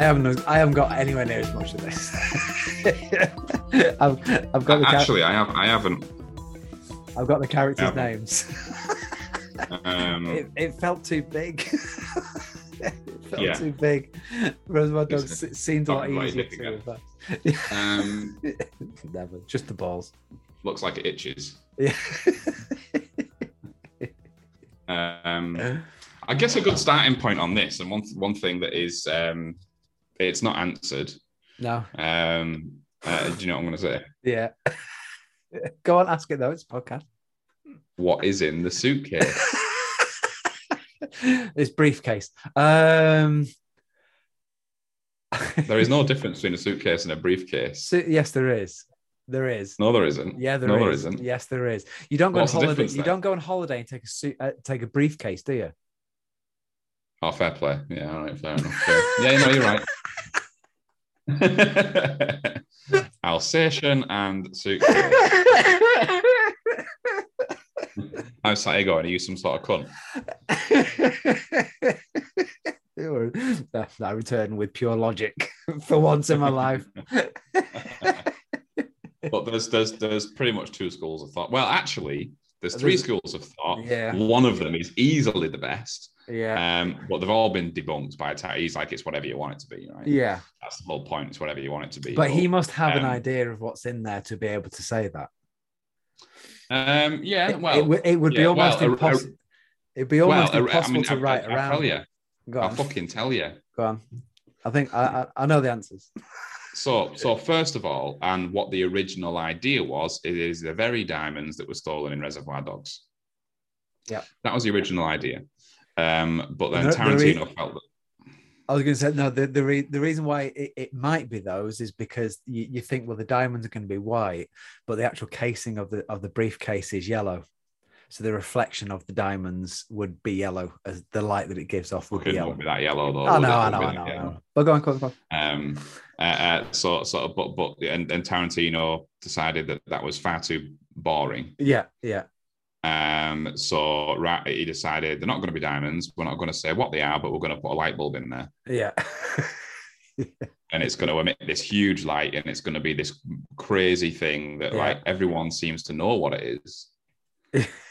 I haven't got anywhere near as much of this. I've got the actually. I've got the characters' names. It felt too big. Too big. Reservoir Dogs seemed a lot easier to reverse. Never. Just the balls. Looks like it itches. Yeah. I guess a good starting point on this, and one thing that is, it's not answered. No. Do you know what I'm going to say? Yeah. Go on, ask it though. It's a podcast. What is in the suitcase? This briefcase. There is no difference between a suitcase and a briefcase. Yes, there is. There is. No, there isn't. Yeah, there isn't. Yes, there is. You don't go on holiday. You don't go on holiday and take a briefcase, do you? Oh, fair play. Yeah, all right, fair enough. Yeah, no, you're right. Alsatian and suitcase. I was like, "Are you some sort of cunt?" I return with pure logic for once in my life. But there's pretty much two schools of thought. Well, actually, there's three schools of thought. Yeah. One of them is easily the best. Yeah. But they've all been debunked by Tarantino. He's like, it's whatever you want it to be, right? Yeah. That's the whole point. It's whatever you want it to be. But he must have an idea of what's in there to be able to say that. Yeah. Well, it would be almost impossible. It'd be almost impossible to write around. I'll tell you. I'll fucking tell you. Go on. I think I know the answers. So first of all, and what the original idea was, it is the very diamonds that were stolen in Reservoir Dogs. Yeah, that was the original idea. But then Tarantino felt that. I was going to say no. The reason why it might be those is because you think, well, the diamonds are going to be white, but the actual casing of the briefcase is yellow, so the reflection of the diamonds would be yellow as the light that it gives off would be yellow. It wouldn't be that yellow though. I know. But go on. But Tarantino decided that was far too boring. Yeah. He decided they're not going to be diamonds. We're not going to say what they are, but we're going to put a light bulb in there. Yeah. And it's going to emit this huge light, and it's going to be this crazy thing that like everyone seems to know what it is.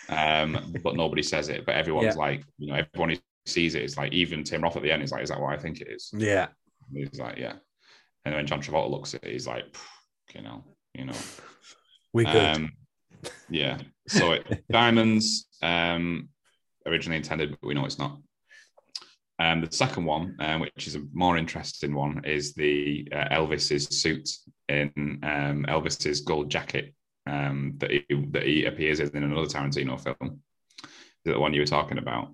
But nobody says it, but everyone's like, you know, everyone who sees it is like, even Tim Roth at the end is like, is that what I think it is? Yeah. And he's like, yeah. And then when John Travolta looks at it, he's like, you know. We good. Yeah. So diamonds, originally intended, but we know it's not. The second one, which is a more interesting one, is the Elvis's suit in Elvis's gold jacket. That he appears in another Tarantino film. Is it the one you were talking about?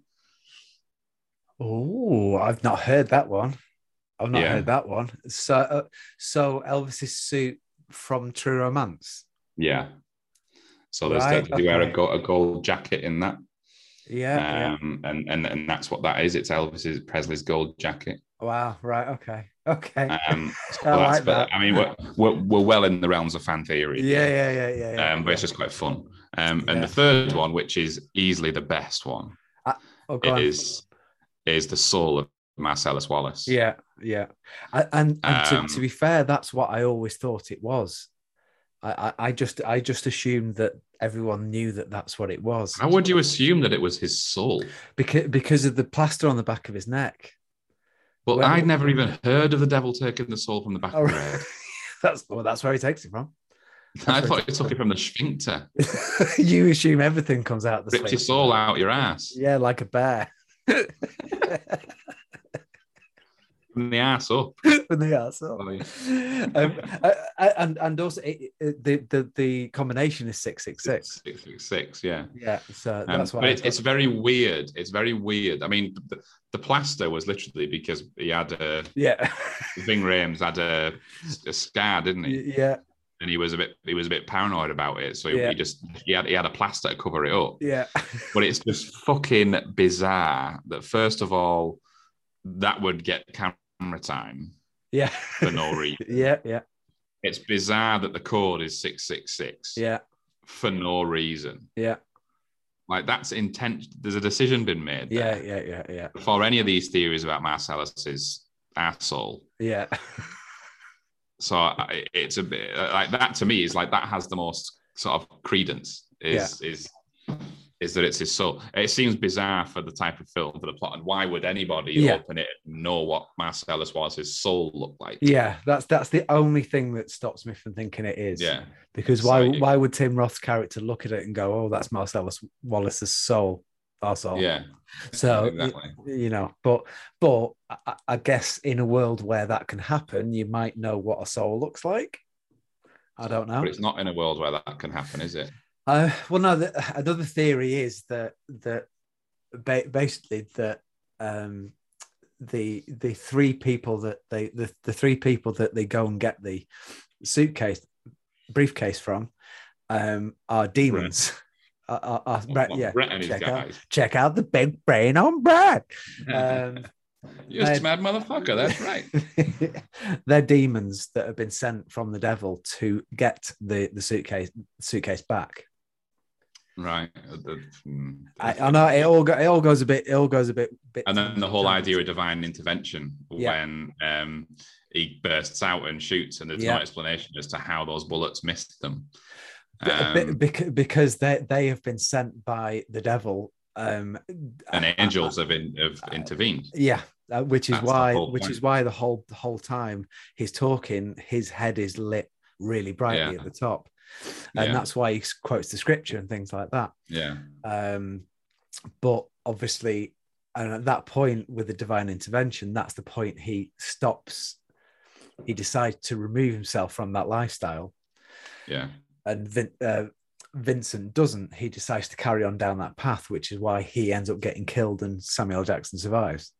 Oh, I've not heard that one. So, so Elvis's suit from True Romance. Yeah. So there's they wear a gold jacket in that. Yeah. And that's what that is. It's Elvis Presley's gold jacket. Wow. Right. Okay. I mean, we're well in the realms of fan theory. Yeah. But it's just quite fun. And the third one, which is easily the best one, is the soul of Marcellus Wallace. Yeah. And to be fair, that's what I always thought it was. I just assumed that everyone knew that that's what it was. How would you assume that it was his soul? Because of the plaster on the back of his neck. Well, I'd never even heard of the devil taking the soul from the back of the head. That's where he takes it from. I thought he took it from the sphincter. You assume everything comes out the sphincter. Ripped your soul out your ass. Yeah, like a bear. From the ass up. And also the combination is 666. 666, yeah. Yeah, so that's why. But it's very weird. It's very weird. I mean, the plaster was literally because he had a... Yeah. Ving Rhames had a scar, didn't he? Yeah. And he was a bit paranoid about it, so he had a plaster to cover it up. Yeah. But it's just fucking bizarre that, first of all, that would get camera time. Yeah. For no reason. Yeah. It's bizarre that the code is 666. Yeah. For no reason. Yeah. Like, that's intent. There's a decision been made. There. Yeah. Before any of these theories about Marcellus's asshole. Yeah. So it's a bit like that to me is like that has the most sort of credence is that it's his soul. It seems bizarre for the type of film, for the plot, and why would anybody open it and know what Marcellus Wallace's soul looked like? Yeah, that's the only thing that stops me from thinking it is. Yeah, because why would Tim Roth's character look at it and go, oh, that's Marcellus Wallace's soul? Our soul. Yeah. So exactly. You know, but I guess in a world where that can happen, you might know what a soul looks like. I don't know. But it's not in a world where that can happen, is it? Well, no. Another theory is that the three people that they the three people that they go and get the briefcase from are demons. Right. Check out the big brain on Brad. You're just a mad motherfucker. That's right. They're demons that have been sent from the devil to get the suitcase back. Right. I know it all goes a bit. And then the whole idea of divine intervention when he bursts out and shoots, and there's no explanation as to how those bullets missed them. Because they have been sent by the devil, and angels have intervened. Which is why the whole time he's talking, his head is lit really brightly at the top, and that's why he quotes the scripture and things like that. Yeah. But obviously, and at that point with the divine intervention, that's the point he stops. He decides to remove himself from that lifestyle. Yeah. And Vincent doesn't. He decides to carry on down that path, which is why he ends up getting killed and Samuel Jackson survives.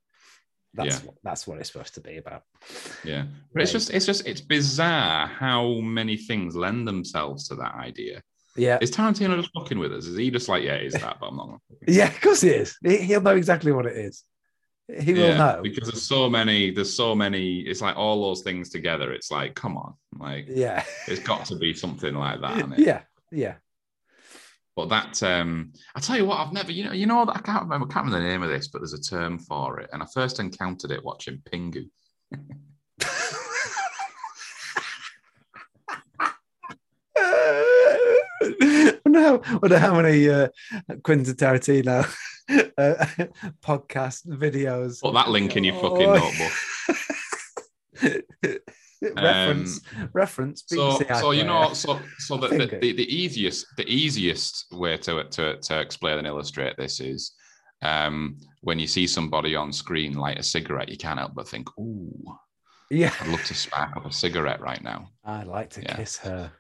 That's what it's supposed to be about. Yeah. But it's bizarre how many things lend themselves to that idea. Yeah. Is Tarantino just fucking with us? Is he just like, yeah, it is that, but I'm not. Yeah, of course it is. He'll know exactly what it is. He will know. Because there's so many, it's like all those things together. It's like, come on. Like, yeah, it's got to be something like that, isn't it? Yeah, yeah. But that, I tell you what, I've never, you know, I can't remember the name of this, but there's a term for it. And I first encountered it watching Pingu. I wonder how many Quentin Tarantino podcast videos. Put that link in your fucking notebook. Reference. The easiest way to explain and illustrate this is when you see somebody on screen light a cigarette, you can't help but think, "Ooh, yeah, I'd love to spark up a cigarette right now. I'd like to kiss her."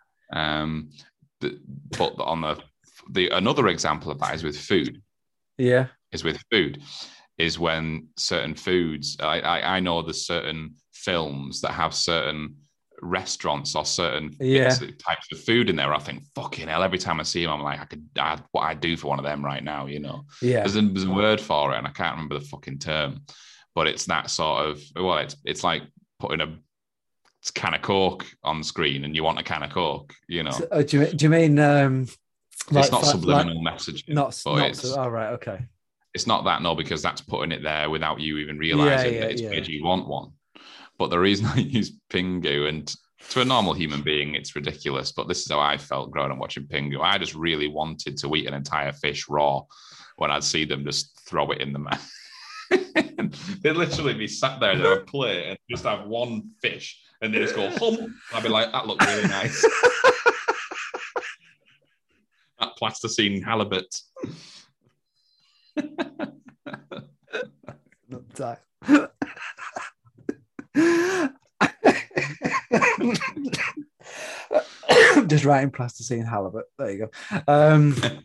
But on the another example of that is with food. Yeah, is when certain foods. I know there's certain films that have certain restaurants or certain types of food in there. I think fucking hell. Every time I see them, I'm like, what I do for one of them right now. You know, There's a word for it, and I can't remember the fucking term, but it's that sort of. Well, it's like putting a can of Coke on screen, and you want a can of Coke. You know. So, do you mean? Like, it's not subliminal messaging. Okay. It's not that, no, because that's putting it there without you even realizing that it's made you want one. But the reason I use Pingu, and to a normal human being, it's ridiculous, but this is how I felt growing up watching Pingu. I just really wanted to eat an entire fish raw when I'd see them just throw it in the mouth. They'd literally be sat there at a plate and just have one fish, and they just go, hum. I'd be like, that looked really nice. Plasticine halibut. Not time. Just writing plasticine halibut. There you go. And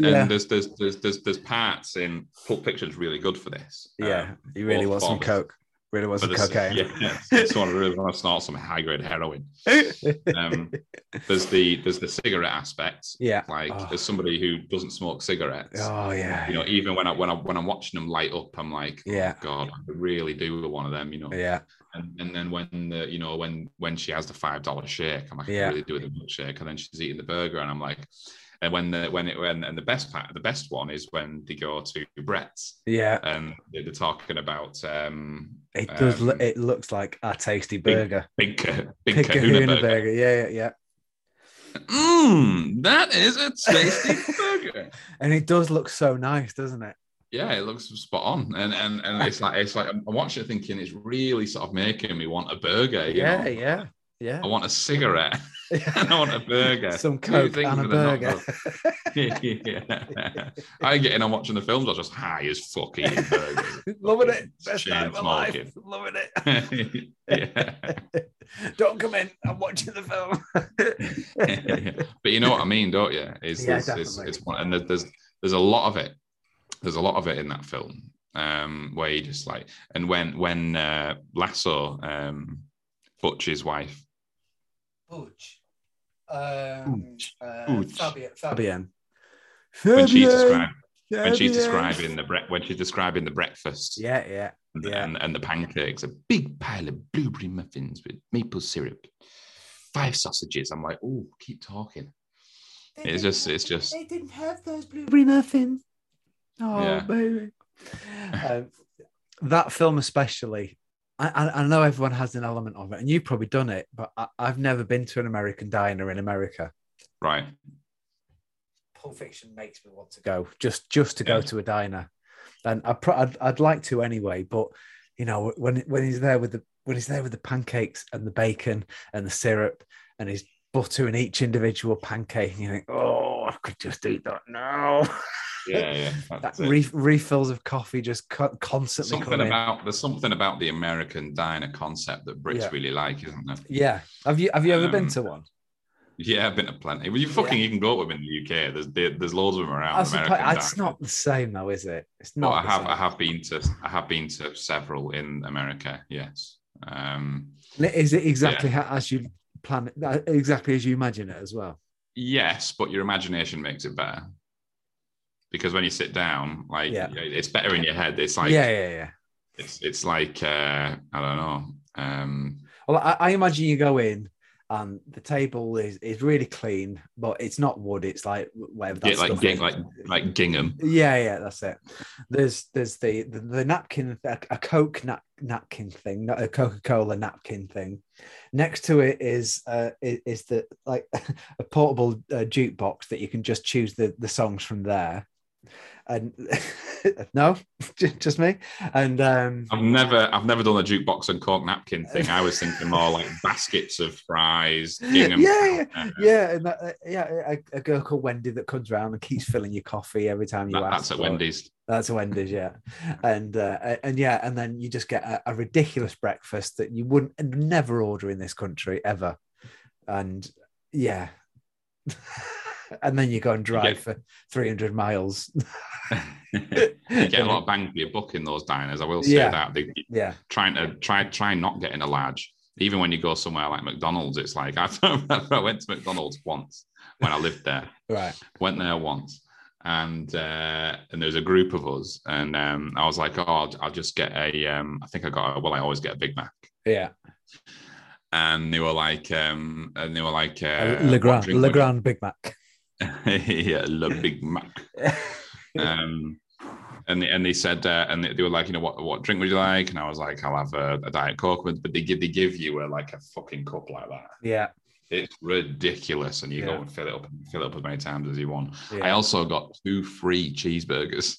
there's parts in Pulp Fiction is really good for this. Yeah, he really wants some coke. Really wants some cocaine. I really want to snort some high grade heroin. There's the cigarette aspect. Yeah, like as somebody who doesn't smoke cigarettes. Oh yeah. You know, even when I'm watching them light up, I'm like, oh, God, I really do one of them. You know. Yeah. And then when she has the $5 shake, I'm like, I really do with a milkshake, and then she's eating the burger, and I'm like, And the best one is when they go to Brett's. Yeah, and they're talking about it looks like a tasty burger. Big kahuna burger. Yeah. That is a tasty burger. And it does look so nice, doesn't it? Yeah, it looks spot on, and it's like I'm watching it thinking it's really sort of making me want a burger. You know? I want a cigarette. And I want a burger. Some Coke and a burger. Yeah. I get in and watching the films. I was just high as fuck eating burgers. Loving it. Best time of my life. Loving it. Yeah. Don't come in. I'm watching the film. But you know what I mean, don't you? There's a lot of it. There's a lot of it in that film where you just like, and when Lasso, Butch's wife, Fabienne. When she's describing the breakfast, and the pancakes, a big pile of blueberry muffins with maple syrup, 5 sausages. I'm like, oh, keep talking. They didn't have those blueberry muffins. Oh, yeah. Baby. That film especially, I know everyone has an element of it, and you've probably done it, but I've never been to an American diner in America. Right. Pulp Fiction makes me want to go, just to go to a diner. And I'd like to anyway, but, you know, when he's there with the pancakes and the bacon and the syrup and his butter in each individual pancake, and you think, oh, I could just eat that now. Yeah. Refills of coffee just constantly There's something about the American diner concept that Brits really like, isn't there? Yeah. Have you ever been to one? Yeah, I've been to plenty. Well, you can go to them in the UK. There's loads of them around. It's not the same though, is it? It's not. I have been to several in America. Yes. Is it exactly as you plan it? Exactly as you imagine it as well? Yes, but your imagination makes it better. Because when you sit down, like it's better in your head. It's like It's like I don't know. Well, I imagine you go in, and the table is really clean, but it's not wood. It's like whatever. That stuff is. like gingham. Yeah, that's it. There's the napkin, a Coke napkin thing, not a Coca-Cola napkin thing. Next to it is the like a portable jukebox that you can just choose the songs from there. And no, just me. And I've never done a jukebox and cork napkin thing. I was thinking more like baskets of fries, gingham. A girl called Wendy that comes around and keeps filling your coffee every time you ask. That's at Wendy's. That's at Wendy's, yeah. And then you just get a ridiculous breakfast that you wouldn't never order in this country ever. And yeah. And then you go and drive for 300 miles. You get a lot of bang for your buck in those diners. I will say that. Try not getting a large. Even when you go somewhere like McDonald's, it's like I went to McDonald's once when I lived there. Right. Went there once, and there was a group of us, and I was like, oh, I'll just get a. I think I always get a Big Mac. Yeah. And they were like, Le Grand Big Mac. Yeah, Le Big Mac. And they said, and they were like, you know, what drink would you like? And I was like, I'll have a Diet Coke, but they give you a fucking cup like that. Yeah, it's ridiculous, and you go and fill it up as many times as you want. Yeah. I also got 2 free cheeseburgers.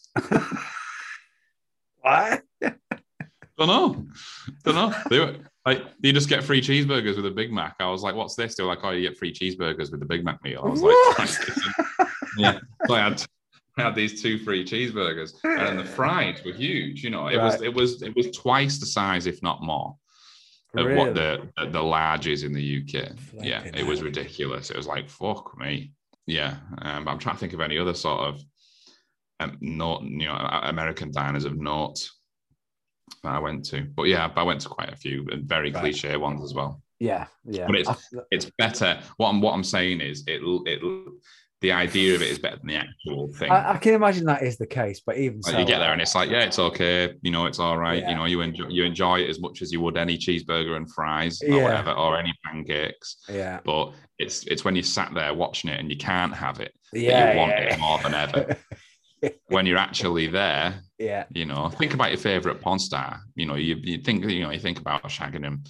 What? Don't know. They were like, you just get free cheeseburgers with a Big Mac. I was like, what's this? They were like, oh, you get free cheeseburgers with the Big Mac meal. I was like, yeah. So I had these 2 free cheeseburgers, and the fries were huge. You know, it was twice the size, if not more, of what the large is in the UK. Flapping it was ridiculous. It was like, fuck me. Yeah, I'm trying to think of any other sort of American diners of note that I went to, but I went to quite a few and very cliche ones as well. But it's better. What I'm saying is, it the idea of it is better than the actual thing. I can imagine that is the case, but even so, you get there and it's like, yeah, it's okay, you know, it's all right, you know, you enjoy it as much as you would any cheeseburger and fries or whatever, or any pancakes. Yeah, but it's when you sat there watching it and you can't have it, that you want it more than ever. When you're actually there, you know, think about your favorite porn star. You know, you think about shagging him.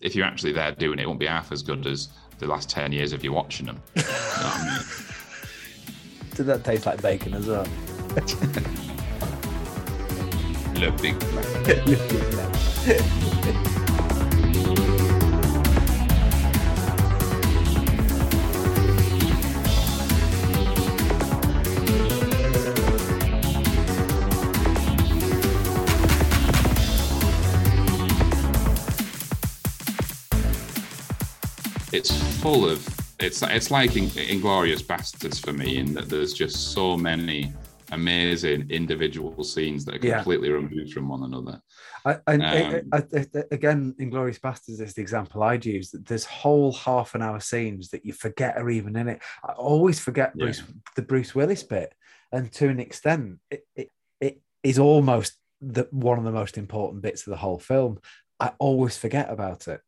If you're actually there doing it, it won't be half as good as the last 10 years of you watching them. You know what I mean? Did that taste like bacon as well? Le Big Black. Le Big Black. It's full of, it's like Inglourious Basterds for me, in that there's just so many amazing individual scenes that are completely removed from one another. Again, Inglourious Basterds is the example I'd use, that there's whole half an hour scenes that you forget are even in it. I always forget the Bruce Willis bit, and to an extent, it is almost one of the most important bits of the whole film. I always forget about it.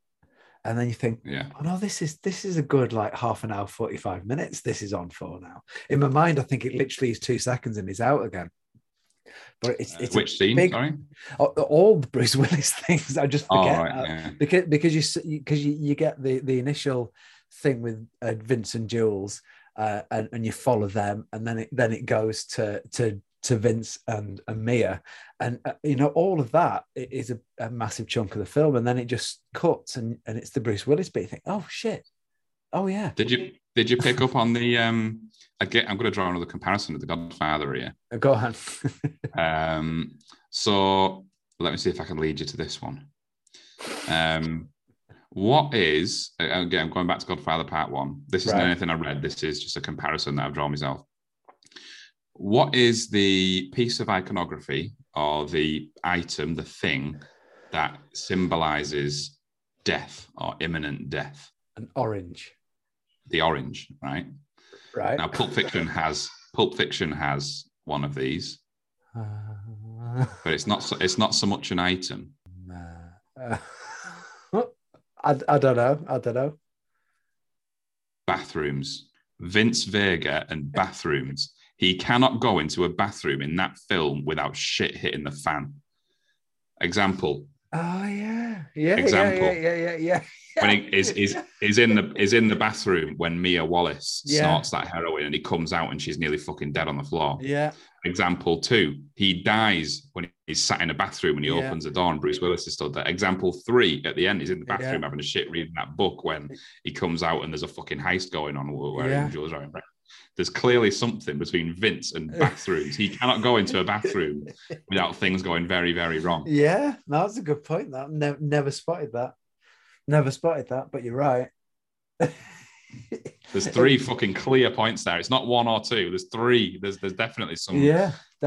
And then you think, oh no, this is a good like half an hour, 45 minutes. This is on for now. In my mind, I think it literally is 2 seconds and it's out again. But it's which scene? Sorry, all the Bruce Willis things. I just forget because you get the initial thing with Vince and Jules, and you follow them, and then it goes to Vince and Mia, and you know, all of that is a massive chunk of the film, and then it just cuts and it's the Bruce Willis bit. You think, oh shit, oh yeah. Did you pick up on the I'm going to draw another comparison with The Godfather here. Go ahead. So let me see if I can lead you to this one. What is, again, going back to Godfather Part 1, this isn't anything I read, this is just a comparison that I've drawn myself. What is the piece of iconography or the item, the thing that symbolizes death or imminent death? An orange. The orange, right? Right. Now, Pulp Fiction has one of these, but it's not so much an item. I don't know. Bathrooms. Vince Vega and bathrooms. He cannot go into a bathroom in that film without shit hitting the fan. Example. Oh yeah, yeah. Example. Yeah. When he is in the bathroom when Mia Wallace snorts that heroin and he comes out and she's nearly fucking dead on the floor. Yeah. Example 2. He dies when he's sat in a bathroom and he opens the door and Bruce Willis is still there. Example 3. At the end, he's in the bathroom having a shit reading that book when he comes out and there's a fucking heist going on where Jules are in. There's clearly something between Vince and bathrooms. He cannot go into a bathroom without things going very, very wrong. Yeah, that's a good point. That never spotted that, but you're right. There's 3 fucking clear points there. It's not 1 or 2. There's 3. There's definitely some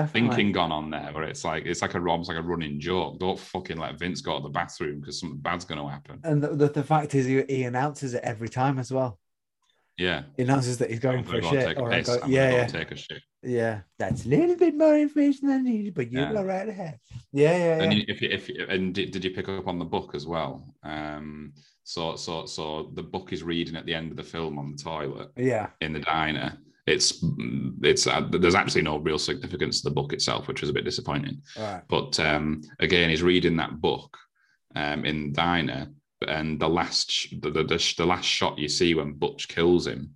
thinking gone on there, where it's like a running joke. Don't fucking let Vince go to the bathroom because something bad's going to happen. And the fact is, he announces it every time as well. Yeah. He announces that he's going for a shit. Take a shit. Yeah. That's a little bit more information than needed, but you go right ahead. Yeah. And did you pick up on the book as well? So the book is reading at the end of the film on the toilet. Yeah. In the diner. It's there's actually no real significance to the book itself, which was a bit disappointing. Right. But again, he's reading that book in the diner. And the last shot you see when Butch kills him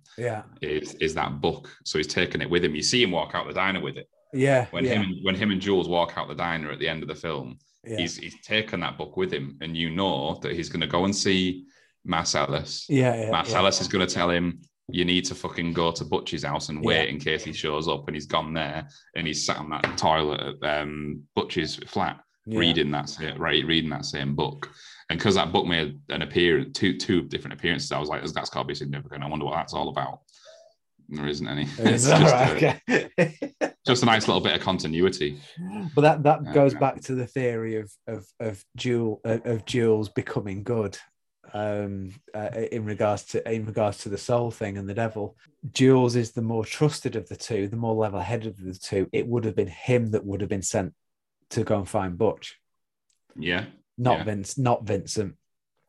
is that book. So he's taking it with him. You see him walk out the diner with it. Yeah. When him and Jules walk out the diner at the end of the film, he's taken that book with him, and you know that he's going to go and see Marcellus. Yeah. Marcellus is going to tell him, you need to fucking go to Butch's house and wait in case he shows up, and he's gone there and he's sat on that toilet at Butch's flat reading that same book. And because that book made an appearance, two different appearances, I was like, that's got to be significant. I wonder what that's all about. There isn't any. It's just a nice little bit of continuity. But that goes back to the theory of Jules becoming good. in regards to the soul thing and the devil. Jules is the more trusted of the two, the more level-headed of the two. It would have been him that would have been sent to go and find Butch. Yeah. Not Vincent.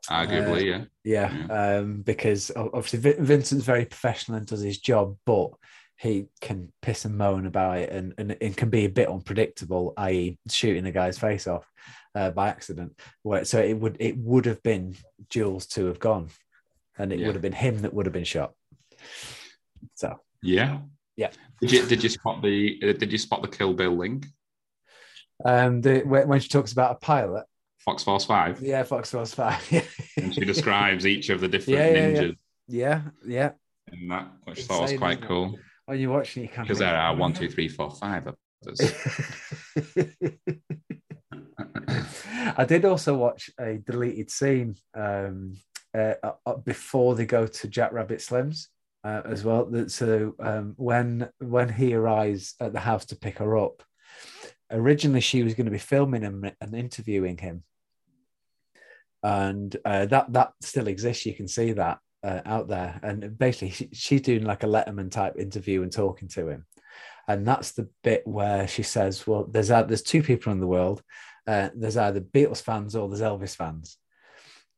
Arguably, yeah. Because obviously Vincent's very professional and does his job, but he can piss and moan about it and can be a bit unpredictable, i.e. shooting a guy's face off by accident. So it would have been Jules to have gone, and it would have been him that would have been shot. So yeah. Did you spot the Kill Bill link? When she talks about a pilot. Fox Force 5. Yeah, Fox Force 5. And she describes each of the different ninjas. Yeah. And that, which I thought was quite cool. When you watch it, you can't. Because there are 1, 2, 3, 4, 5 of us. I did also watch a deleted scene before they go to Jack Rabbit Slim's as well. So when he arrives at the house to pick her up, originally she was going to be filming him and interviewing him. And that still exists. You can see that out there. And basically, she's doing like a Letterman type interview and talking to him. And that's the bit where she says, well, there's two people in the world. There's either Beatles fans or there's Elvis fans.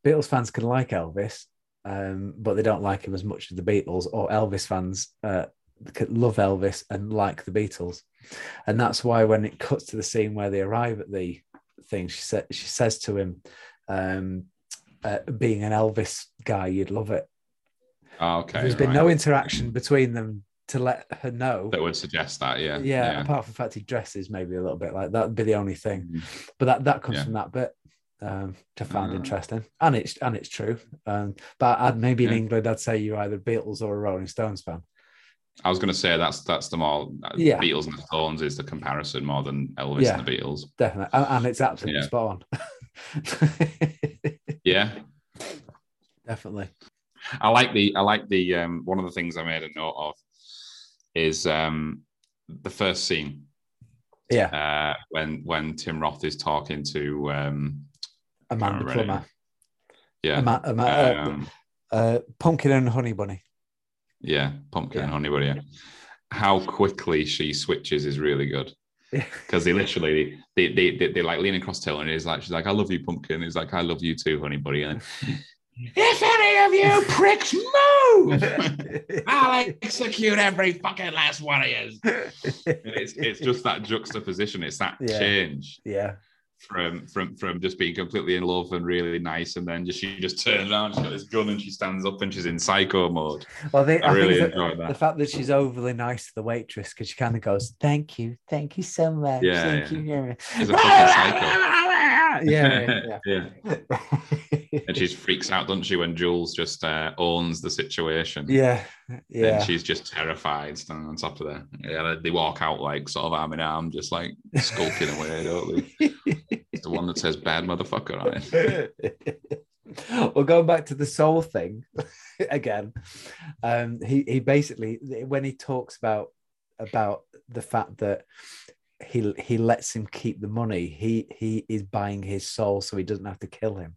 Beatles fans can like Elvis, but they don't like him as much as the Beatles, or Elvis fans could love Elvis and like the Beatles. And that's why when it cuts to the scene where they arrive at the thing, she says to him, being an Elvis guy, you'd love it. Oh, okay. There's been no interaction between them to let her know. That would suggest that, yeah. Yeah, apart from the fact he dresses maybe a little bit like that, would be the only thing. Mm-hmm. But that comes from that bit, which I found interesting. And it's true. But maybe in England, I'd say you're either Beatles or a Rolling Stones fan. I was going to say that's the more Beatles and the Stones is the comparison more than Elvis and the Beatles. Definitely, and it's absolutely spot on. Yeah, definitely. I like the one of the things I made a note of is the first scene. Yeah, when Tim Roth is talking to Amanda Plummer. Yeah, Pumpkin and Honey Bunny. Yeah, Pumpkin and Honey Bunny. How quickly she switches is really good, because they literally they like lean across to her and it's like she's like, "I love you, Pumpkin." He's like, "I love you too, Honey Bunny." And then, if any of you pricks move, I'll execute every fucking last one of you. It's just that juxtaposition. It's that change. Yeah. From just being completely in love and really nice, and then she just turns around, she's got this gun and she stands up and she's in psycho mode. Well, I really enjoy that. The fact that she's overly nice to the waitress, because she kind of goes, thank you so much. Yeah, thank you. She's a fucking psycho. Yeah. And she freaks out, doesn't she, when Jules just owns the situation. Yeah. And she's just terrified standing on top of there. Yeah, they walk out like sort of arm in arm, just like skulking away, don't they? The one that says bad motherfucker on it. Well, going back to the soul thing again, he basically, when he talks about the fact that he lets him keep the money, he is buying his soul so he doesn't have to kill him.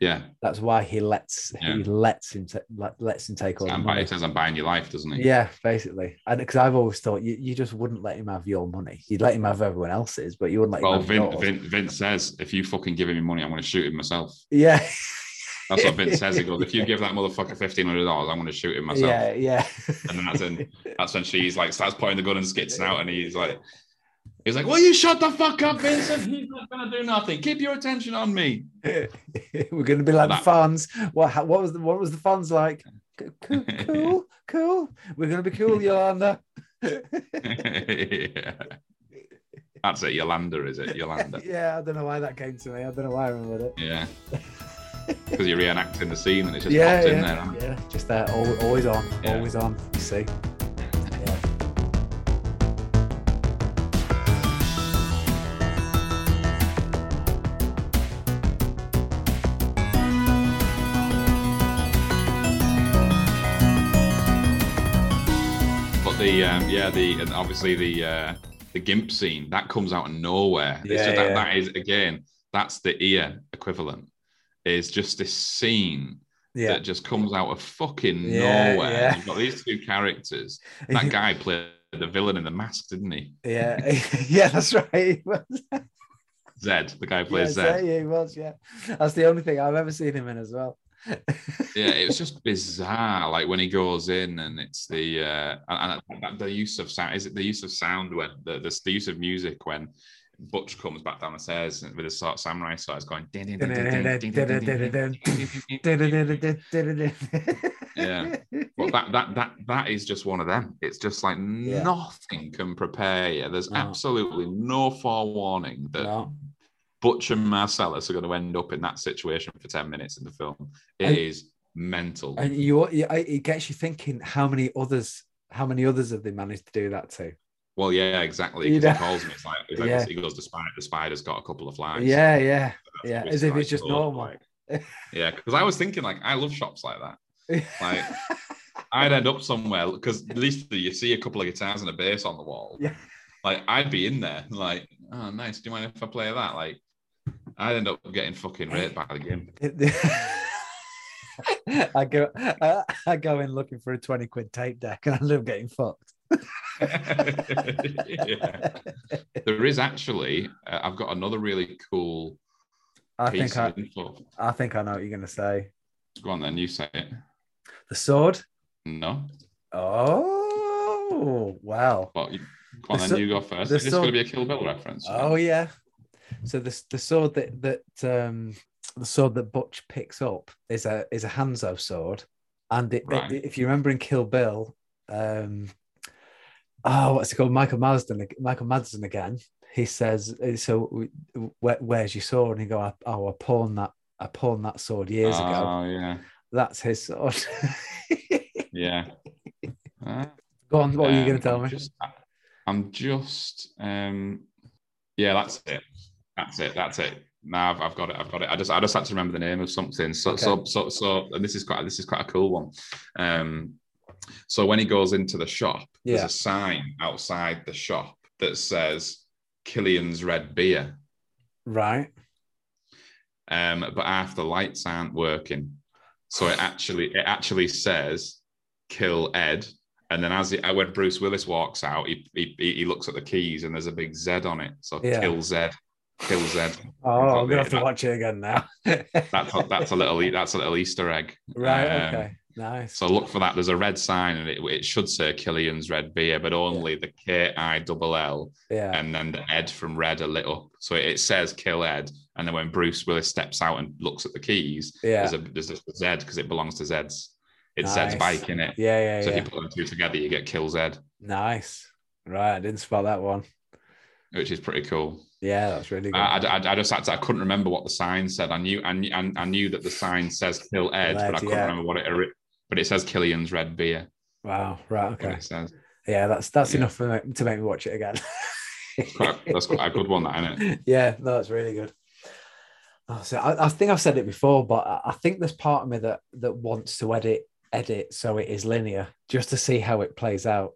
Yeah, that's why he lets him take all the money. He says, "I'm buying your life," doesn't he? Yeah, basically. And because I've always thought you just wouldn't let him have your money. You'd let him have everyone else's, but you wouldn't let him have yours. Vince says, "If you fucking give him your money, I'm going to shoot him myself." Yeah, that's what Vince says. He goes, "If you give that motherfucker $1,500, I'm going to shoot him myself." Yeah. And then that's when she's like starts pointing the gun and skits out, and he's like, "Well, you shut the fuck up, Vincent. He's not going to do nothing. Keep your attention on me." We're going to be like the Fonz. What was the Fonz like? Cool. We're going to be cool, Yolanda. Yeah. That's it, Yolanda, is it? Yolanda. Yeah, I don't know why that came to me. I don't know why I remembered it. Yeah. Because you're reenacting the scene and it's just popped in there. Just there, always on, you see. The gimp scene that comes out of nowhere. That is again, that's the ear equivalent. is just this scene that just comes out of fucking nowhere. Yeah. You've got these two characters. That guy played the villain in The Mask, didn't he? Yeah, yeah, that's right. Zed, the guy who plays Zed. Yeah, he was, yeah. That's the only thing I've ever seen him in as well. Yeah, it's just bizarre. Like when he goes in, and it's the use of sound. Is it the use of sound when the use of music when Butch comes back down the stairs with his sort of samurai sword going. Yeah, but that is just one of them. It's just like nothing can prepare you. There's absolutely no forewarning that Butch and Marcellus are going to end up in that situation for 10 minutes in the film. It is mental, and it gets you thinking. How many others have they managed to do that to? Well, yeah, exactly. Because he calls me. It's like he goes, the spider's got a couple of flies. Yeah, yeah, yeah. As if it's just normal. Yeah, because I was thinking, like, I love shops like that. Like, I'd end up somewhere, because at least you see a couple of guitars and a bass on the wall. Yeah. Like, I'd be in there, like, oh, nice. Do you mind if I play that? Like, I'd end up getting fucking raped by the game. I go in looking for a 20 quid tape deck, and I end up getting fucked. Yeah. There is actually, I've got another really cool piece of info. I think I know what you're going to say. Go on then, you say it. The sword? No. Oh, wow. Well, come on then, you go first. Is this going to be a Kill Bill reference? Oh, yeah. So the sword that the sword that Butch picks up is a Hanzo sword, and if you remember in Kill Bill, what's it called? Michael Madsen again. He says, "So where's your sword?" And he goes, "Oh, I pawned that sword years ago." Oh yeah, that's his sword. Yeah. Go on. What are you going to tell me? Yeah, that's it. No, I've got it. I just had to remember the name of something. So, and this is quite a cool one. So when he goes into the shop, there's a sign outside the shop that says Killian's Red Beer. Right. But half the lights aren't working, so it actually says Kill Ed. And then when Bruce Willis walks out, he looks at the keys, and there's a big Z on it. So Kill Zed. Kill Zed. Oh, I'm gonna have to watch it again now. That's a little Easter egg, right? Okay, nice. So look for that. There's a red sign, and it should say Killian's Red Beer, but only the KILL, and then the Ed from Red are lit up. So it says Kill Ed, and then when Bruce Willis steps out and looks at the keys, there's a Z, because it belongs to Zed's. It's Zed's bike, innit? Yeah. So if you put them two together, you get Kill Zed. Nice, right? I didn't spot that one, which is pretty cool. Yeah, that's really good. I couldn't remember what the sign said. I knew that the sign says Kill Ed, but I couldn't remember what it. But it says Killian's Red Beer. Wow. Right. Okay. It says. Yeah, that's enough to make me watch it again. That's quite a good one, that, isn't it? Yeah, no, it's really good. So I think I've said it before, but I think there's part of me that wants to edit so it is linear, just to see how it plays out.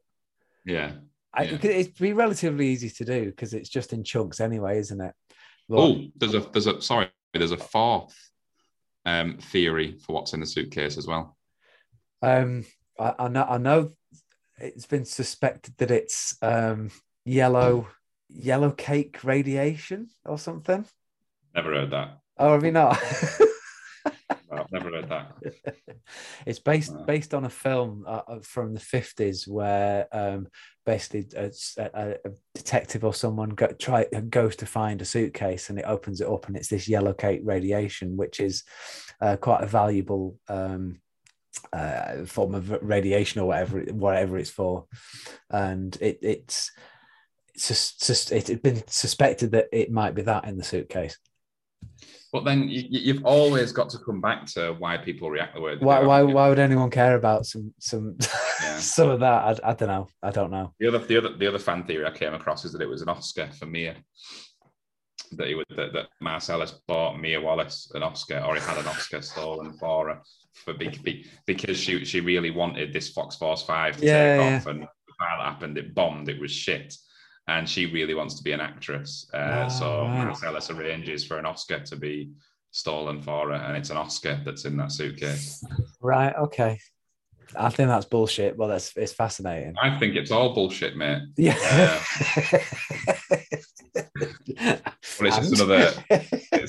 Yeah. It'd be relatively easy to do, because it's just in chunks anyway, isn't it? There's a fourth theory for what's in the suitcase as well. I know it's been suspected that it's yellow cake radiation or something. Never heard that. Oh, have you not? No, I've never heard that. It's based on a film from the 50s where basically a detective or someone goes to find a suitcase, and it opens it up, and it's this yellow cake radiation, which is quite a valuable form of radiation, or whatever it's for. And it's been suspected that it might be that in the suitcase. But then you've always got to come back to why people react the way. Why would anyone care about some of that? I don't know. The other fan theory I came across is that it was an Oscar for Mia. That Marcellus bought Mia Wallace an Oscar, or he had an Oscar stolen for her, because she really wanted this Fox Force 5 to take off, and while it happened, it bombed. It was shit. And she really wants to be an actress. So Marcellus arranges for an Oscar to be stolen for it, and it's an Oscar that's in that suitcase. Right, okay. I think that's bullshit. Well, it's fascinating. I think it's all bullshit, mate. Yeah. Well, it's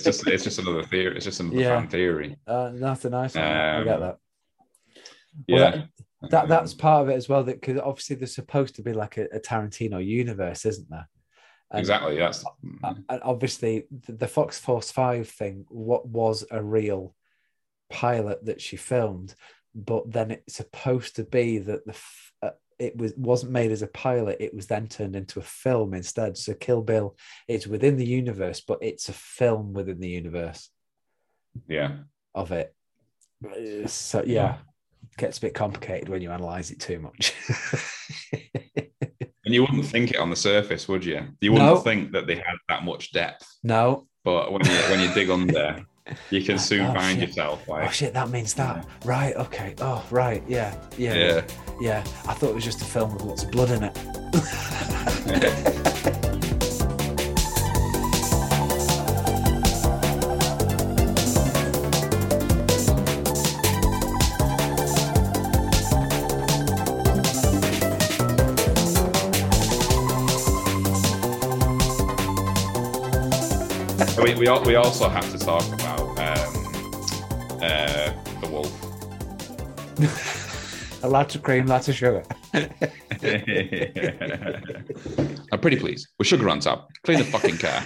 just another theory. It's just another fan theory. That's a nice one. I get that. Yeah. Well, that's part of it as well. That because obviously there's supposed to be like a Tarantino universe, isn't there? And exactly. That's and obviously the Fox Force 5 thing. What was a real pilot that she filmed? But then it's supposed to be that it wasn't made as a pilot. It was then turned into a film instead. So Kill Bill is within the universe, but it's a film within the universe. Yeah. Of it. So yeah, it gets a bit complicated when you analyse it too much. And you wouldn't think it on the surface, would you? You wouldn't think that they had that much depth. No. But when you dig under, you can soon find yourself like, oh shit, that means that. Yeah. Right, okay. Oh, right, yeah. I thought it was just a film with lots of blood in it. We also have to talk about the wolf. A lot of cream, lots of sugar. I'm pretty pleased. With sugar on top. Clean the fucking car.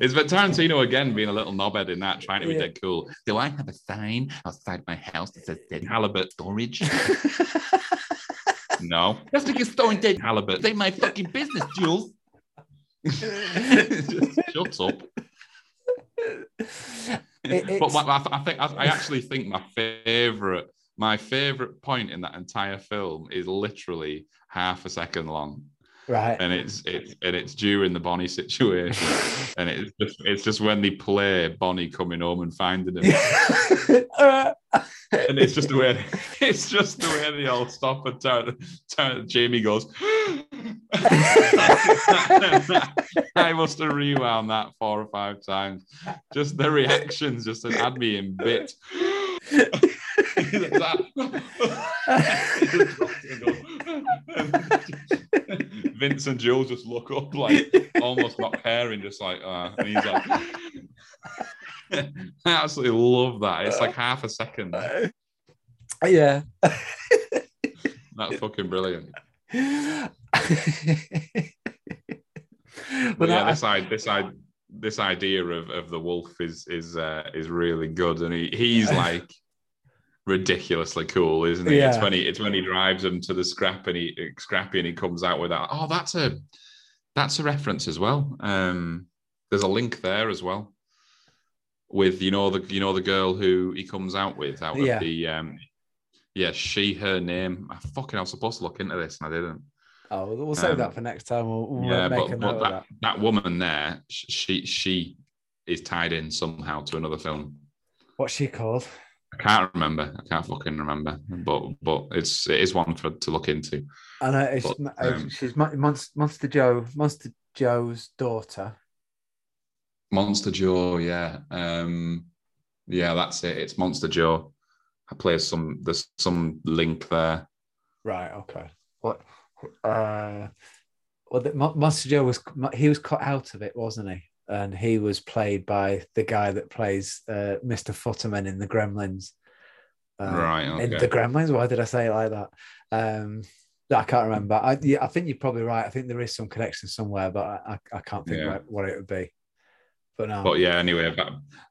It's about Tarantino again being a little knobhead in that, trying to be dead cool. Do I have a sign outside my house that says dead halibut storage? No. That's like you're storing dead halibut. It ain't my fucking business, Jules. Just shut up. I actually think my favourite point in that entire film is literally half a second long, right? And it's during the Bonnie situation, and it's just when they play Bonnie coming home and finding him, and it's just the way they all stop and Jamie goes. I must have rewound that 4 or 5 times. Just the reactions just had me in bits. Vince and Jules just look up, like almost not caring, just like, and he's like, I absolutely love that. It's like half a second. Yeah, that's fucking brilliant. But yeah, this idea of the wolf is really good, and he's like ridiculously cool, isn't he? Yeah. It's when he drives him to the scrap and he comes out with that. Oh, that's a reference as well. There's a link there as well with the girl who he comes out of the she, her name. I fucking was supposed to look into this and I didn't. Oh, we'll save that for next time. We'll make a note of that. That woman there, she is tied in somehow to another film. What's she called? I can't remember. I can't fucking remember. But it is one to look into. I know she's Monster Joe's daughter. Monster Joe, yeah, that's it. It's Monster Joe. There's some link there. Right. Okay. What? Monster Joe was cut out of it, wasn't he? And he was played by the guy that plays Mr. Futterman in the Gremlins. Right, okay. In the Gremlins? Why did I say it like that? I can't remember. I think you're probably right. I think there is some connection somewhere, but I can't think what it would be. But no. But yeah, anyway,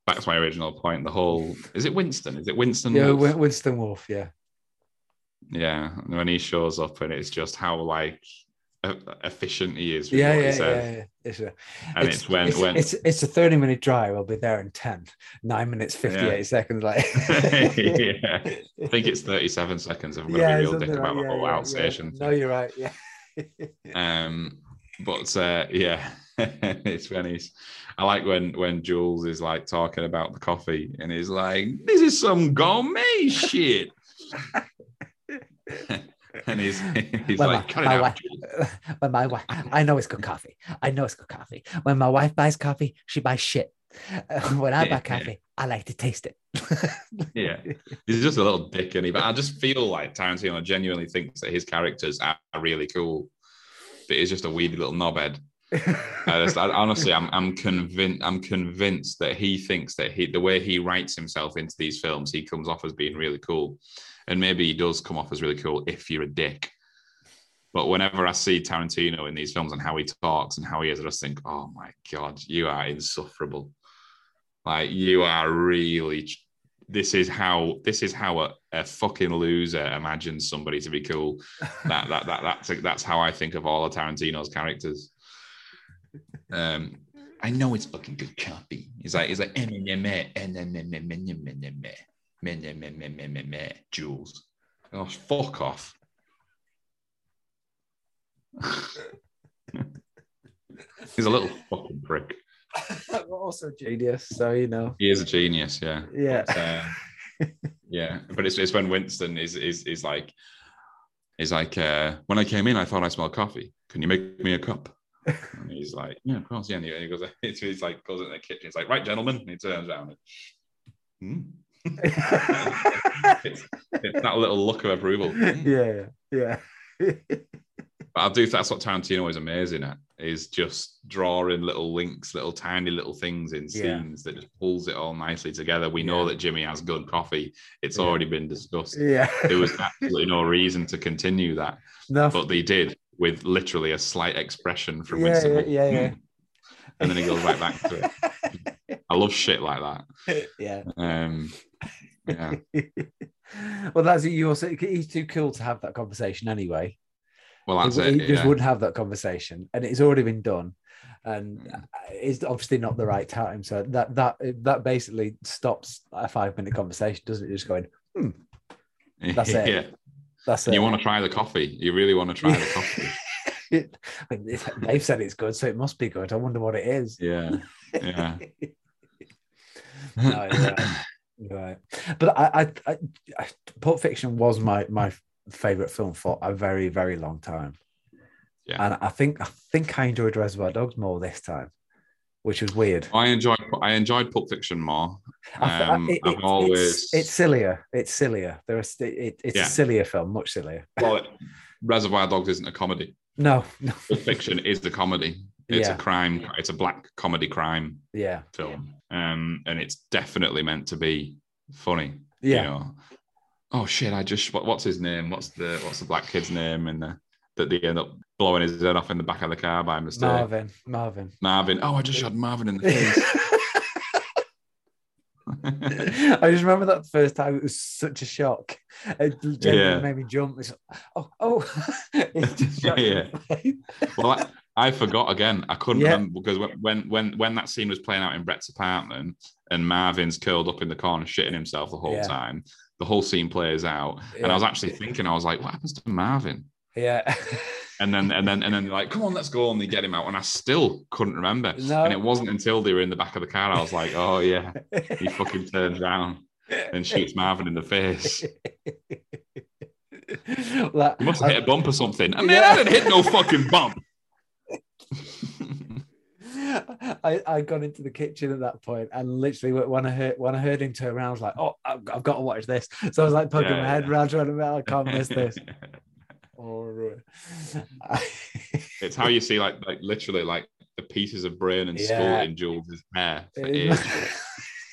back to my original point. The whole... Is it Winston? Is it Winston Wolf? Yeah, Winston Wolf, yeah. Yeah, and when he shows up, and it's just how like efficient he is. Yeah. And it's a 30-minute drive. I'll be there in 10. 9 minutes 58 seconds. Like, yeah, I think it's 37 seconds. If I'm gonna be real dick about the whole outstation. Yeah. No, you're right. Yeah. It's when he's. I like when Jules is like talking about the coffee, and he's like, "This is some gourmet shit." And he's like, cut it out. when my wife, I know it's good coffee. I know it's good coffee. When my wife buys coffee, she buys shit. When I buy coffee, I like to taste it. Yeah, he's just a little dick, and but I just feel like Tarantino genuinely thinks that his characters are really cool, but he's just a weedy little knobhead. Honestly, I'm convinced that he thinks that the way he writes himself into these films, he comes off as being really cool, and maybe he does come off as really cool if you're a dick. But whenever I see Tarantino in these films and how he talks and how he is, I just think, oh my God, you are insufferable. Like, you are really, this is how a fucking loser imagines somebody to be cool. That's how I think of all of Tarantino's characters. I know it's fucking good copy. He's like Jules. Oh, fuck off. He's a little fucking prick. But also genius, so you know. He is a genius, yeah. Yeah. But, yeah. But it's when Winston is like when I came in I thought I smelled coffee. Can you make me a cup? And he's like, yeah, of course, yeah. And he goes, he's like, goes in the kitchen. He's like, right, gentlemen. And he turns around. It's that little look of approval. Yeah. But I do think that's what Tarantino is amazing at, is just drawing little links, little tiny little things in scenes that just pulls it all nicely together. We know that Jimmy has good coffee. It's already been discussed. Yeah. There was absolutely no reason to continue that. No. But they did, with literally a slight expression from Winston. Yeah. And then he goes right back to it. I love shit like that. Yeah. Well, that's it. You also, he's too cool to have that conversation anyway. Well, that's it. He just wouldn't have that conversation, and it's already been done, and it's obviously not the right time. So that basically stops a 5-minute conversation, doesn't it? Just going, that's it. Yeah. That's it. You want to try the coffee? You really want to try the coffee? They've said it's good, so it must be good. I wonder what it is. Yeah. No, right. But I Pulp Fiction was my favorite film for a very, very long time, and I think I enjoyed Reservoir Dogs more this time, which was weird. I enjoyed Pulp Fiction more. It's sillier. It's a sillier film, much sillier. Well, Reservoir Dogs isn't a comedy. No. Pulp Fiction is the comedy. It's a crime. It's a black comedy crime film, and it's definitely meant to be funny. Yeah. You know? Oh shit! What's his name? What's the black kid's name? And that they end up blowing his head off in the back of the car by mistake. Marvin. Oh, I just shot Marvin in the face. I just remember that first time. It was such a shock. It genuinely made me jump. It's like, oh! It just shot me. Well, I forgot again. I couldn't remember, because when that scene was playing out in Brett's apartment and Marvin's curled up in the corner shitting himself the whole time. The whole scene plays out, and I was actually thinking, I was like, "What happens to Marvin?" Yeah, and then, like, "Come on, let's go!" And they get him out, and I still couldn't remember. No. And it wasn't until they were in the back of the car I was like, "Oh yeah, he fucking turns around and shoots Marvin in the face." Like, he must have hit a bump or something. I mean, I didn't hit no fucking bump. I'd gone into the kitchen at that point, and literally when I heard him turn around, I was like, oh, I've got to watch this. So I was like poking my head around, trying to, I can't miss this. It's how you see like literally like the pieces of brain and skull in Jules' hair.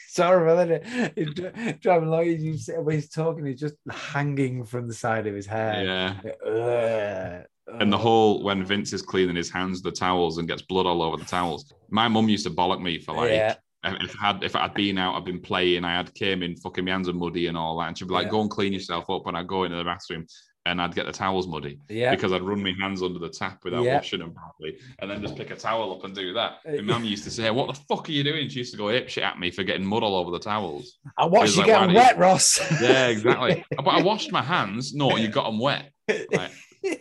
Sorry, he's driving along, he's talking, he's just hanging from the side of his hair. Yeah. And the whole, when Vince is cleaning his hands, the towels, and gets blood all over the towels. My mum used to bollock me for like, if I'd been out, I'd been playing, I had came in, fucking my hands are muddy and all that. And she'd be like, go and clean yourself up. And I'd go into the bathroom and I'd get the towels muddy because I'd run my hands under the tap without washing them properly, and then just pick a towel up and do that. And mum used to say, what the fuck are you doing? She used to go apeshit at me for getting mud all over the towels. I watched you get them wet, Ross. Yeah, exactly. But I washed my hands. No, you got them wet. Like,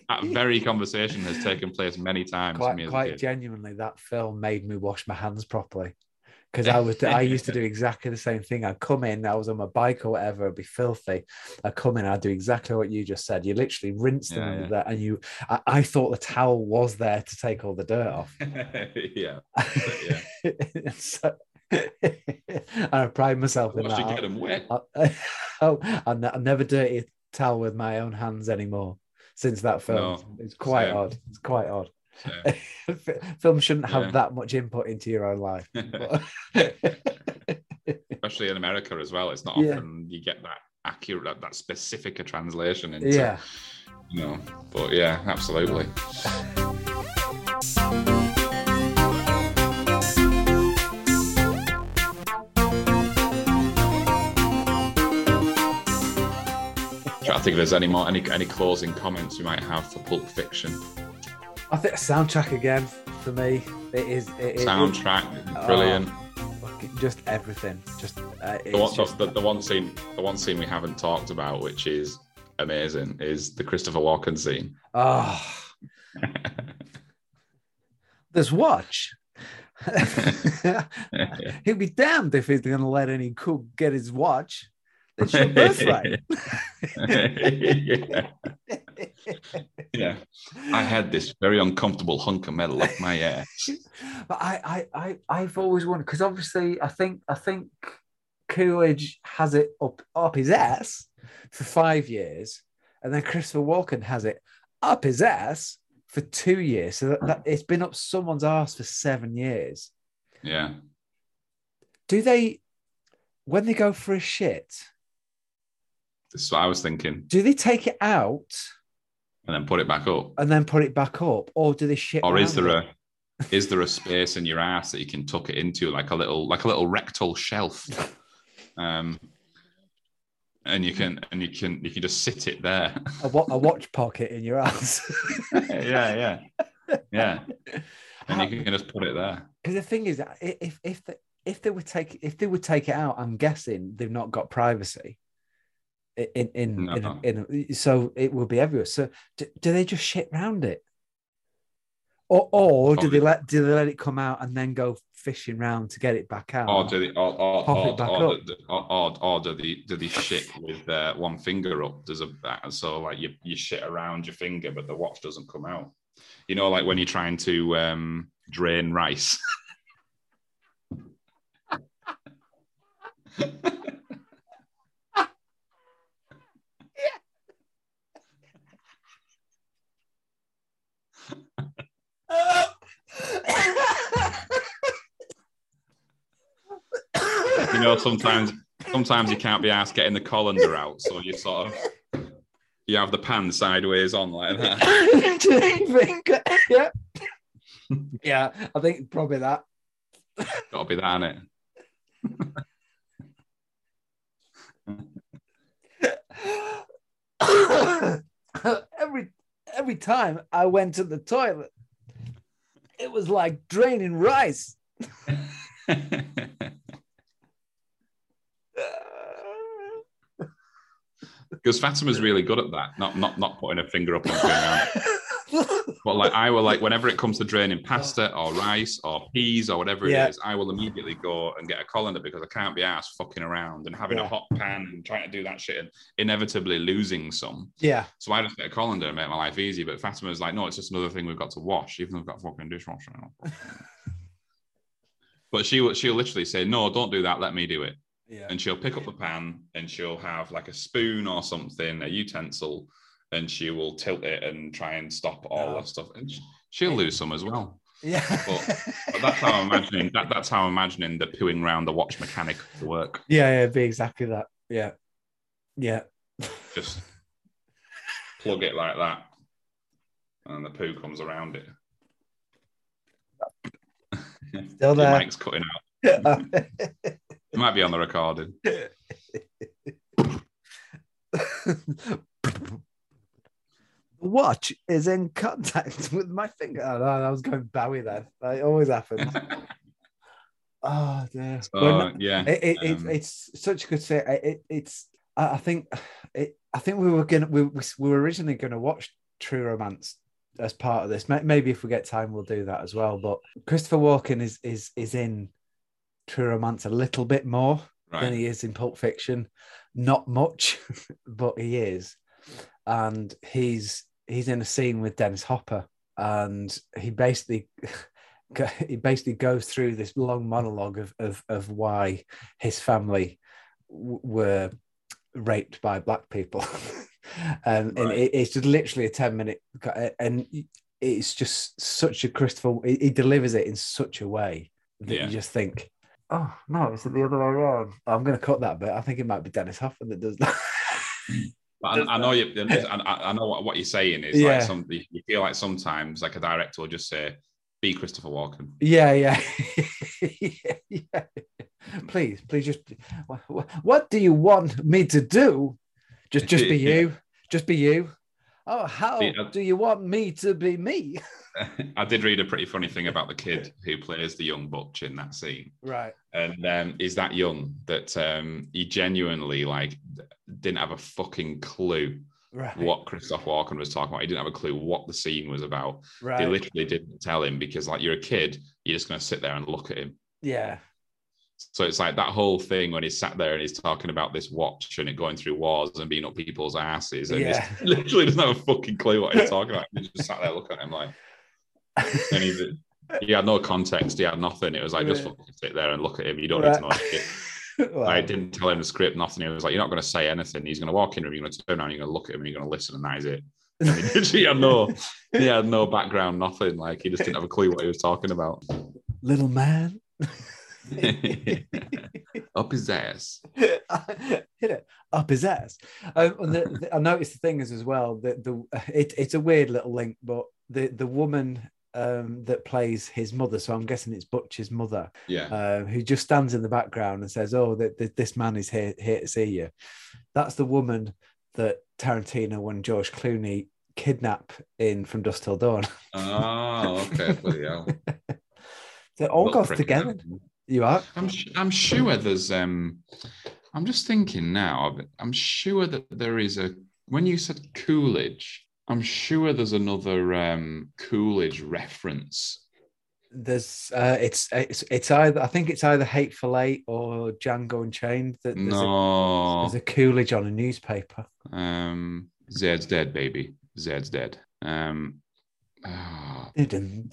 that very conversation has taken place many times. Quite genuinely, that film made me wash my hands properly, because I used to do exactly the same thing. I'd come in, I was on my bike or whatever, it'd be filthy. I'd come in, I'd do exactly what you just said. You literally rinse them under that, and I thought the towel was there to take all the dirt off. So, and I pride myself in that. You get them wet. I'm never dirty a towel with my own hands anymore since that film. No, it's quite odd. It's quite odd. So. Film shouldn't have that much input into your own life. Especially in America as well. It's not often you get that accurate, that specific a translation into, you know, but yeah, absolutely. I think there's any more any closing comments you might have for Pulp Fiction. I think soundtrack again for me. It is soundtrack, brilliant. Just everything. The one scene we haven't talked about, which is amazing, is the Christopher Walken scene. Oh, this watch. He'll be damned if he's going to let any cook get his watch. It's your birthright. I had this very uncomfortable hunk of metal up my ass. But I've always wondered, because obviously I think Coolidge has it up his ass for 5 years, and then Christopher Walken has it up his ass for 2 years. So that it's been up someone's ass for 7 years. Yeah. Do they, when they go for a shit? That's what I was thinking. Do they take it out and then put it back up? Or do they shit? Or is there a space in your ass that you can tuck it into, like a little rectal shelf? And you can just sit it there. A watch pocket in your ass. Yeah. And you can just put it there. Because the thing is, if they would take it out, I'm guessing they've not got privacy. So it will be everywhere. So do they just shit round it, or do they let it come out and then go fishing round to get it back out? Or do they shit with one finger up? So you shit around your finger, but the watch doesn't come out. You know, like when you're trying to drain rice. You know, sometimes you can't be asked getting the colander out, so you sort of have the pan sideways on like that. Yeah, I think probably that. Gotta be that, innit? Every time I went to the toilet, it was like draining rice. Because Fatima's really good at that, not putting her finger up on it. But whenever it comes to draining pasta or rice or peas or whatever it is, I will immediately go and get a colander because I can't be arsed fucking around and having a hot pan and trying to do that shit and inevitably losing some. Yeah. So I just get a colander and make my life easy. But Fatima's like, no, it's just another thing we've got to wash, even though we've got a fucking dishwasher now. But she'll literally say, no, don't do that. Let me do it. Yeah. And she'll pick up a pan and she'll have like a spoon or something, a utensil, and she will tilt it and try and stop all that stuff. And she'll lose some as well. Yeah. But that's how I'm imagining the pooing round the watch mechanic to work. Yeah, it'd be exactly that. Yeah. Yeah. Just plug it like that. And the poo comes around it. Still there. Your mic's cutting out. It might be on the recording. The watch is in contact with my finger. Oh, no, I was going Bowie then. It always happens. Oh dear. It's such a good thing. I think we were originally going to watch True Romance as part of this. Maybe if we get time, we'll do that as well. But Christopher Walken is in True Romance a little bit more than he is in Pulp Fiction. Not much, but he is. And he's in a scene with Dennis Hopper, and he basically goes through this long monologue of why his family were raped by black people. And it's just literally a 10-minute, and it's just such a Christopher, he delivers it in such a way that you just think, oh no, it's the other way around. I'm going to cut that bit. I think it might be Dennis Hopper that does that. But I know you. I know what you're saying is like something. You feel like sometimes, like a director will just say, "Be Christopher Walken." Yeah. Please, just. What do you want me to do? Just be you. Just be you. Oh, how do you want me to be me? I did read a pretty funny thing about the kid who plays the young Butch in that scene. Right. And he's that young that he genuinely like didn't have a fucking clue what Christopher Walken was talking about. He didn't have a clue what the scene was about. Right. They literally didn't tell him because like you're a kid, you're just going to sit there and look at him. Yeah. So it's like that whole thing when he's sat there and he's talking about this watch and it going through wars and being up people's asses and he literally doesn't have a fucking clue what he's talking about. He just sat there looking at him like, and he had no context, he had nothing. It was like, just fucking sit there and look at him. You don't need to know shit. Wow. I didn't tell him the script, nothing. He was like, you're not going to say anything. He's going to walk in the room, you're going to turn around, you're going to look at him, and you're going to listen, and that is it. He had no background, nothing. Like, he just didn't have a clue what he was talking about. Little man. Up his ass. Hit it up his ass. I noticed the thing is as well that it's a weird little link, but the woman that plays his mother, so I'm guessing it's Butch's mother, who just stands in the background and says, "Oh, this man is here to see you." That's the woman that Tarantino and George Clooney kidnap in From Dusk Till Dawn. Oh, okay. Well, yeah. They all got together. You are. I'm sure there's. I'm just thinking now. I'm sure that there is a. When you said Coolidge, I'm sure there's another Coolidge reference. There's. It's either. I think it's either Hateful Eight or Django Unchained. That there's a Coolidge on a newspaper. Zed's dead, baby. Zed's dead. No, I can't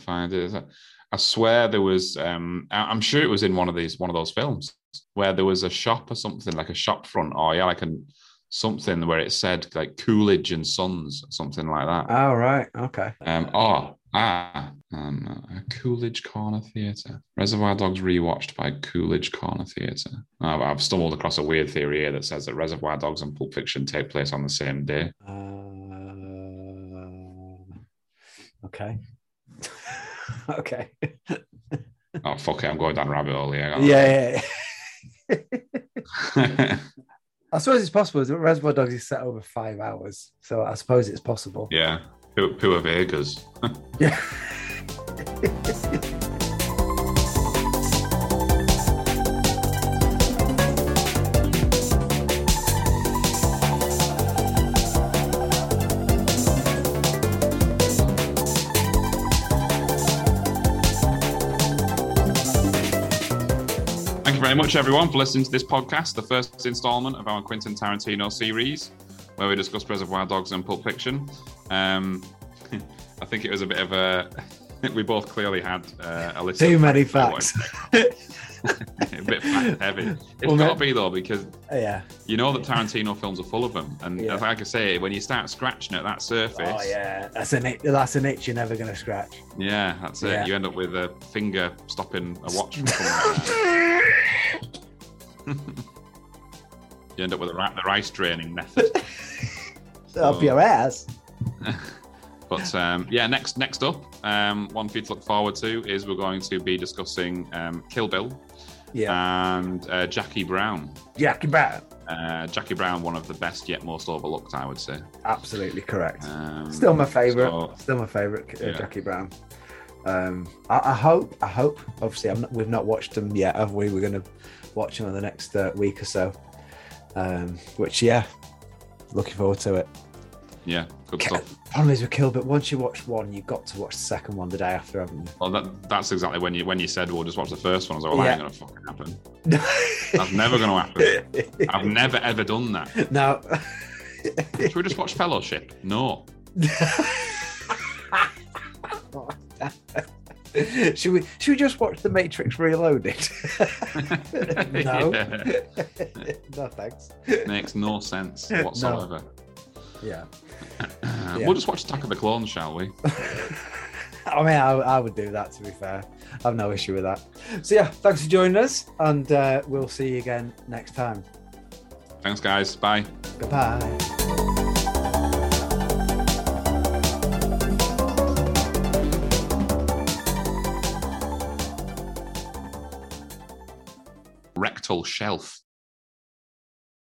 find it. I swear there was. I'm sure it was in one of those films where there was a shop or something, like a shop front, something where it said like Coolidge and Sons, something like that. Oh, right, okay. Coolidge Corner Theatre. Reservoir Dogs rewatched by Coolidge Corner Theatre. I've stumbled across a weird theory here that says that Reservoir Dogs and Pulp Fiction take place on the same day. Okay. Okay. Oh, fuck it. I'm going down rabbit hole here. Yeah. I suppose it's possible. Reservoir Dogs is set over 5 hours, so I suppose it's possible. Yeah. Pua Vegas. Yeah. Thank you very much, everyone, for listening to this podcast, the first installment of our Quentin Tarantino series, where we discussed Reservoir Dogs and Pulp Fiction. I think it was a bit of a... We both clearly had a list too of many facts. A bit fact heavy. It's got to be, though, because you know that Tarantino films are full of them. And like I say, when you start scratching at that surface... Oh, yeah. That's an itch you're never going to scratch. Yeah, that's it. Yeah. You end up with a finger stopping a watch. You end up with the rice draining method. Up your ass. But next up, one for you to look forward to is we're going to be discussing Kill Bill and Jackie Brown. Jackie Brown. Jackie Brown, one of the best yet most overlooked, I would say. Absolutely correct. Still my favourite. Jackie Brown. I hope. Obviously, we've not watched them yet, have we? We're going to watch them in the next week or so. Which, yeah, looking forward to it. Yeah, good stuff. Problem is with Kill Bill, once you watch one, you've got to watch the second one the day after, haven't you? Well, that's exactly when you said, "Well, just watch the first one." I was like, "Well, that ain't gonna fucking happen." That's never gonna happen. I've never ever done that. No. Should we just watch Fellowship? No. Should we just watch The Matrix Reloaded? No. No, thanks. Makes no sense whatsoever. No. Yeah. We'll just watch Attack of the Clones, shall we? I mean, I would do that, to be fair. I've no issue with that. So, yeah, thanks for joining us, and we'll see you again next time. Thanks, guys. Bye. Goodbye. Rectal shelf.